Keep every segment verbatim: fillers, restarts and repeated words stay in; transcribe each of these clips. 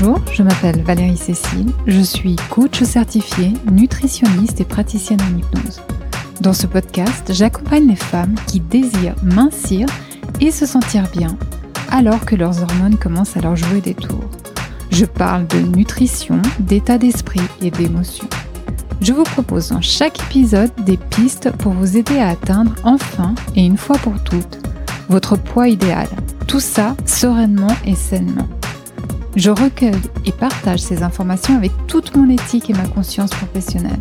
Bonjour, je m'appelle Valérie Cécile, je suis coach certifiée, nutritionniste et praticienne en hypnose. Dans ce podcast, j'accompagne les femmes qui désirent mincir et se sentir bien, alors que leurs hormones commencent à leur jouer des tours. Je parle de nutrition, d'état d'esprit et d'émotion. Je vous propose dans chaque épisode des pistes pour vous aider à atteindre enfin et une fois pour toutes votre poids idéal. Tout ça sereinement et sainement. Je recueille et partage ces informations avec toute mon éthique et ma conscience professionnelle.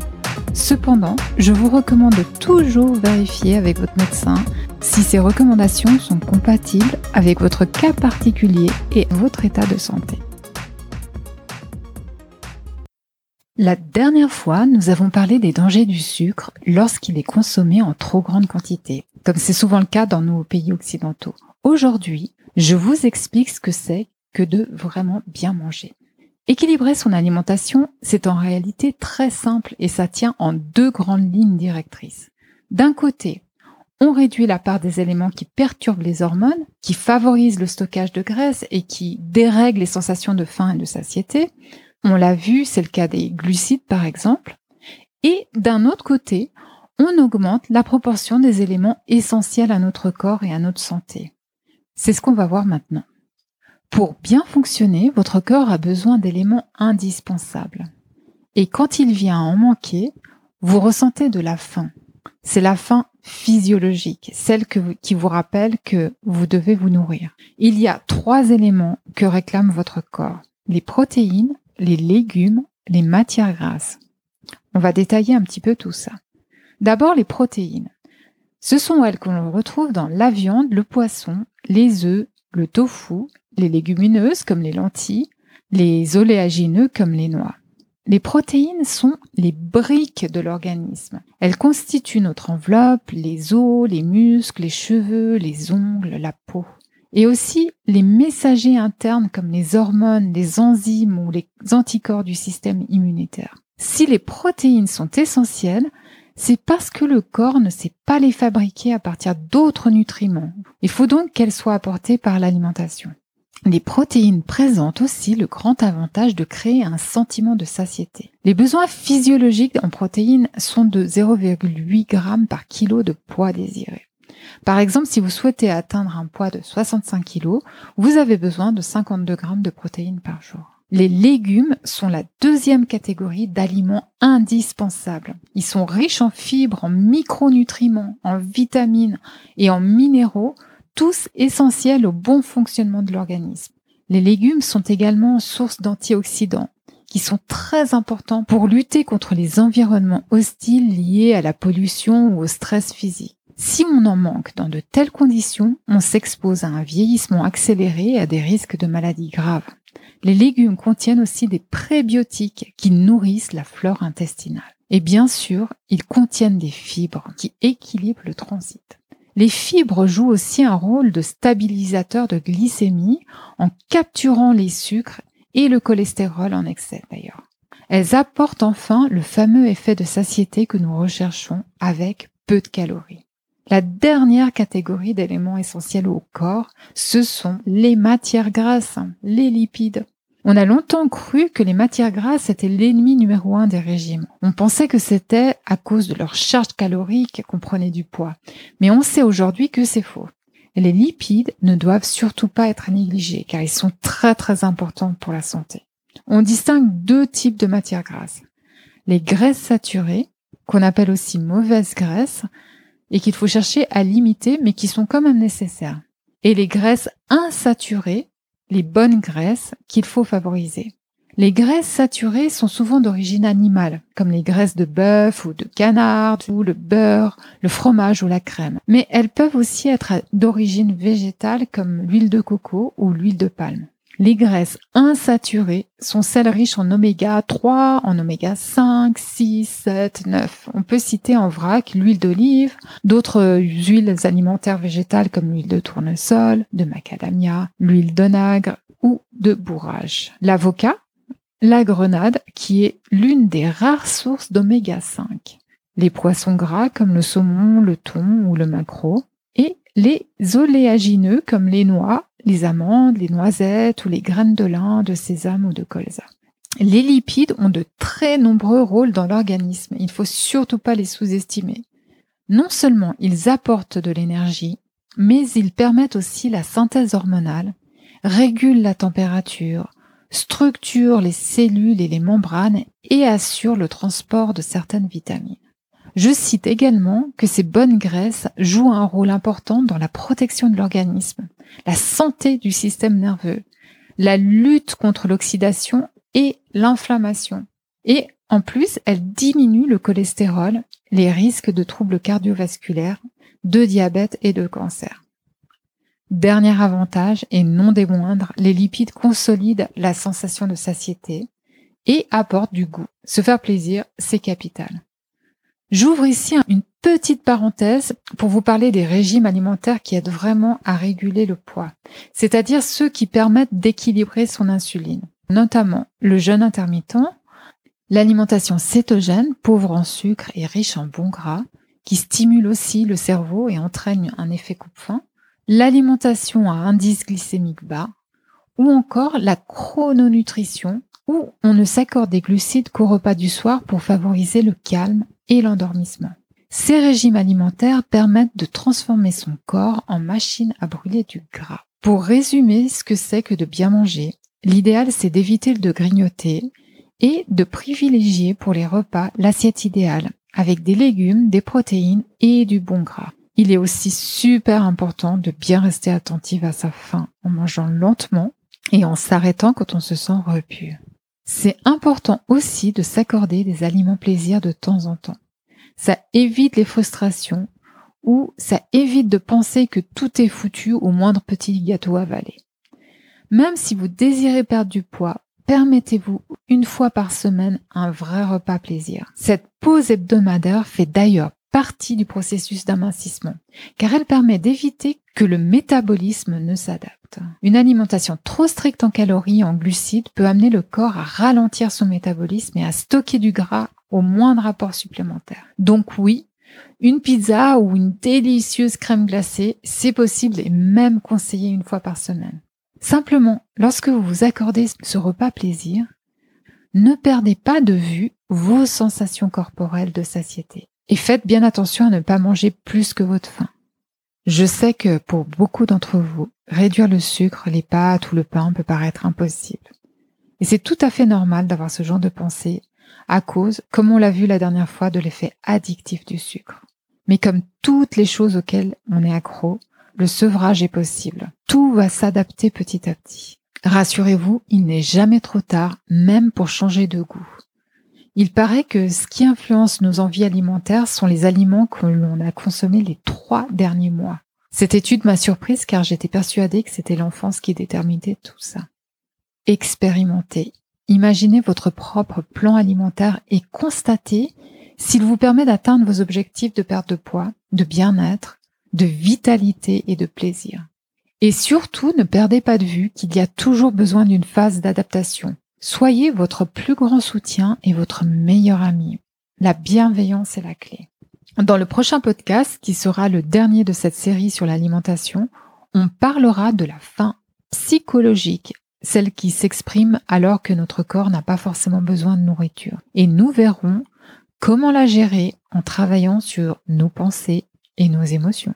Cependant, je vous recommande de toujours vérifier avec votre médecin si ces recommandations sont compatibles avec votre cas particulier et votre état de santé. La dernière fois, nous avons parlé des dangers du sucre lorsqu'il est consommé en trop grande quantité, comme c'est souvent le cas dans nos pays occidentaux. Aujourd'hui, je vous explique ce que c'est que de vraiment bien manger. Équilibrer son alimentation, c'est en réalité très simple et ça tient en deux grandes lignes directrices. D'un côté, on réduit la part des éléments qui perturbent les hormones, qui favorisent le stockage de graisse et qui dérèglent les sensations de faim et de satiété. On l'a vu, c'est le cas des glucides par exemple. Et d'un autre côté, on augmente la proportion des éléments essentiels à notre corps et à notre santé. C'est ce qu'on va voir maintenant. Pour bien fonctionner, votre corps a besoin d'éléments indispensables. Et quand il vient à en manquer, vous ressentez de la faim. C'est la faim physiologique, celle que vous, qui vous rappelle que vous devez vous nourrir. Il y a trois éléments que réclame votre corps. Les protéines, les légumes, les matières grasses. On va détailler un petit peu tout ça. D'abord, les protéines. Ce sont elles que l'on retrouve dans la viande, le poisson, les œufs, le tofu, les légumineuses comme les lentilles, les oléagineux comme les noix. Les protéines sont les briques de l'organisme. Elles constituent notre enveloppe, les os, les muscles, les cheveux, les ongles, la peau. Et aussi les messagers internes comme les hormones, les enzymes ou les anticorps du système immunitaire. Si les protéines sont essentielles, c'est parce que le corps ne sait pas les fabriquer à partir d'autres nutriments. Il faut donc qu'elles soient apportées par l'alimentation. Les protéines présentent aussi le grand avantage de créer un sentiment de satiété. Les besoins physiologiques en protéines sont de zéro virgule huit grammes par kilo de poids désiré. Par exemple, si vous souhaitez atteindre un poids de soixante-cinq kilos, vous avez besoin de cinquante-deux grammes de protéines par jour. Les légumes sont la deuxième catégorie d'aliments indispensables. Ils sont riches en fibres, en micronutriments, en vitamines et en minéraux, tous essentiels au bon fonctionnement de l'organisme. Les légumes sont également source d'antioxydants, qui sont très importants pour lutter contre les environnements hostiles liés à la pollution ou au stress physique. Si on en manque dans de telles conditions, on s'expose à un vieillissement accéléré et à des risques de maladies graves. Les légumes contiennent aussi des prébiotiques qui nourrissent la flore intestinale. Et bien sûr, ils contiennent des fibres qui équilibrent le transit. Les fibres jouent aussi un rôle de stabilisateur de glycémie en capturant les sucres et le cholestérol en excès d'ailleurs. Elles apportent enfin le fameux effet de satiété que nous recherchons avec peu de calories. La dernière catégorie d'éléments essentiels au corps, ce sont les matières grasses, les lipides. On a longtemps cru que les matières grasses étaient l'ennemi numéro un des régimes. On pensait que c'était à cause de leur charge calorique qu'on prenait du poids. Mais on sait aujourd'hui que c'est faux. Et les lipides ne doivent surtout pas être négligés car ils sont très très importants pour la santé. On distingue deux types de matières grasses. Les graisses saturées, qu'on appelle aussi mauvaises graisses, et qu'il faut chercher à limiter, mais qui sont quand même nécessaires. Et les graisses insaturées, les bonnes graisses, qu'il faut favoriser. Les graisses saturées sont souvent d'origine animale, comme les graisses de bœuf ou de canard, ou le beurre, le fromage ou la crème. Mais elles peuvent aussi être d'origine végétale, comme l'huile de coco ou l'huile de palme. Les graisses insaturées sont celles riches en oméga trois, en oméga cinq, six, sept, neuf. On peut citer en vrac l'huile d'olive, d'autres huiles alimentaires végétales comme l'huile de tournesol, de macadamia, l'huile d'onagre ou de bourrache. L'avocat, la grenade qui est l'une des rares sources d'oméga cinq. Les poissons gras comme le saumon, le thon ou le maquereau et les oléagineux comme les noix, les amandes, les noisettes ou les graines de lin, de sésame ou de colza. Les lipides ont de très nombreux rôles dans l'organisme. Il ne faut surtout pas les sous-estimer. Non seulement ils apportent de l'énergie, mais ils permettent aussi la synthèse hormonale, régulent la température, structurent les cellules et les membranes et assurent le transport de certaines vitamines. Je cite également que ces bonnes graisses jouent un rôle important dans la protection de l'organisme, la santé du système nerveux, la lutte contre l'oxydation et l'inflammation. Et en plus, elles diminuent le cholestérol, les risques de troubles cardiovasculaires, de diabète et de cancer. Dernier avantage, et non des moindres, les lipides consolident la sensation de satiété et apportent du goût. Se faire plaisir, c'est capital. J'ouvre ici une petite parenthèse pour vous parler des régimes alimentaires qui aident vraiment à réguler le poids, c'est-à-dire ceux qui permettent d'équilibrer son insuline, notamment le jeûne intermittent, l'alimentation cétogène, pauvre en sucre et riche en bons gras, qui stimule aussi le cerveau et entraîne un effet coupe-faim, l'alimentation à indice glycémique bas, ou encore la chrononutrition, où on ne s'accorde des glucides qu'au repas du soir pour favoriser le calme et l'endormissement. Ces régimes alimentaires permettent de transformer son corps en machine à brûler du gras. Pour résumer ce que c'est que de bien manger, l'idéal c'est d'éviter de grignoter et de privilégier pour les repas l'assiette idéale, avec des légumes, des protéines et du bon gras. Il est aussi super important de bien rester attentive à sa faim en mangeant lentement et en s'arrêtant quand on se sent repu. C'est important aussi de s'accorder des aliments plaisir de temps en temps. Ça évite les frustrations ou ça évite de penser que tout est foutu au moindre petit gâteau avalé. Même si vous désirez perdre du poids, permettez-vous une fois par semaine un vrai repas plaisir. Cette pause hebdomadaire fait d'ailleurs partie du processus d'amincissement, car elle permet d'éviter que le métabolisme ne s'adapte. Une alimentation trop stricte en calories et en glucides peut amener le corps à ralentir son métabolisme et à stocker du gras au moindre apport supplémentaire. Donc oui, une pizza ou une délicieuse crème glacée, c'est possible et même conseillé une fois par semaine. Simplement, lorsque vous vous accordez ce repas plaisir, ne perdez pas de vue vos sensations corporelles de satiété. Et faites bien attention à ne pas manger plus que votre faim. Je sais que pour beaucoup d'entre vous, réduire le sucre, les pâtes ou le pain peut paraître impossible. Et c'est tout à fait normal d'avoir ce genre de pensée à cause, comme on l'a vu la dernière fois, de l'effet addictif du sucre. Mais comme toutes les choses auxquelles on est accro, le sevrage est possible. Tout va s'adapter petit à petit. Rassurez-vous, il n'est jamais trop tard, même pour changer de goût. Il paraît que ce qui influence nos envies alimentaires sont les aliments que l'on a consommés les trois derniers mois. Cette étude m'a surprise car j'étais persuadée que c'était l'enfance qui déterminait tout ça. Expérimentez. Imaginez votre propre plan alimentaire et constatez s'il vous permet d'atteindre vos objectifs de perte de poids, de bien-être, de vitalité et de plaisir. Et surtout, ne perdez pas de vue qu'il y a toujours besoin d'une phase d'adaptation. Soyez votre plus grand soutien et votre meilleur ami. La bienveillance est la clé. Dans le prochain podcast, qui sera le dernier de cette série sur l'alimentation, on parlera de la faim psychologique, celle qui s'exprime alors que notre corps n'a pas forcément besoin de nourriture. Et nous verrons comment la gérer en travaillant sur nos pensées et nos émotions.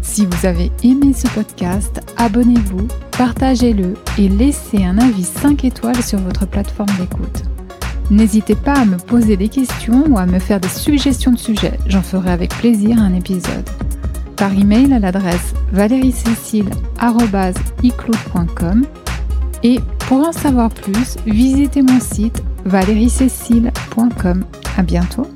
Si vous avez aimé ce podcast, abonnez-vous, partagez-le et laissez un avis cinq étoiles sur votre plateforme d'écoute. N'hésitez pas à me poser des questions ou à me faire des suggestions de sujets, j'en ferai avec plaisir un épisode. Par email à l'adresse valérie cécile arobase i cloud point com et pour en savoir plus, visitez mon site valérie cécile point com. À bientôt.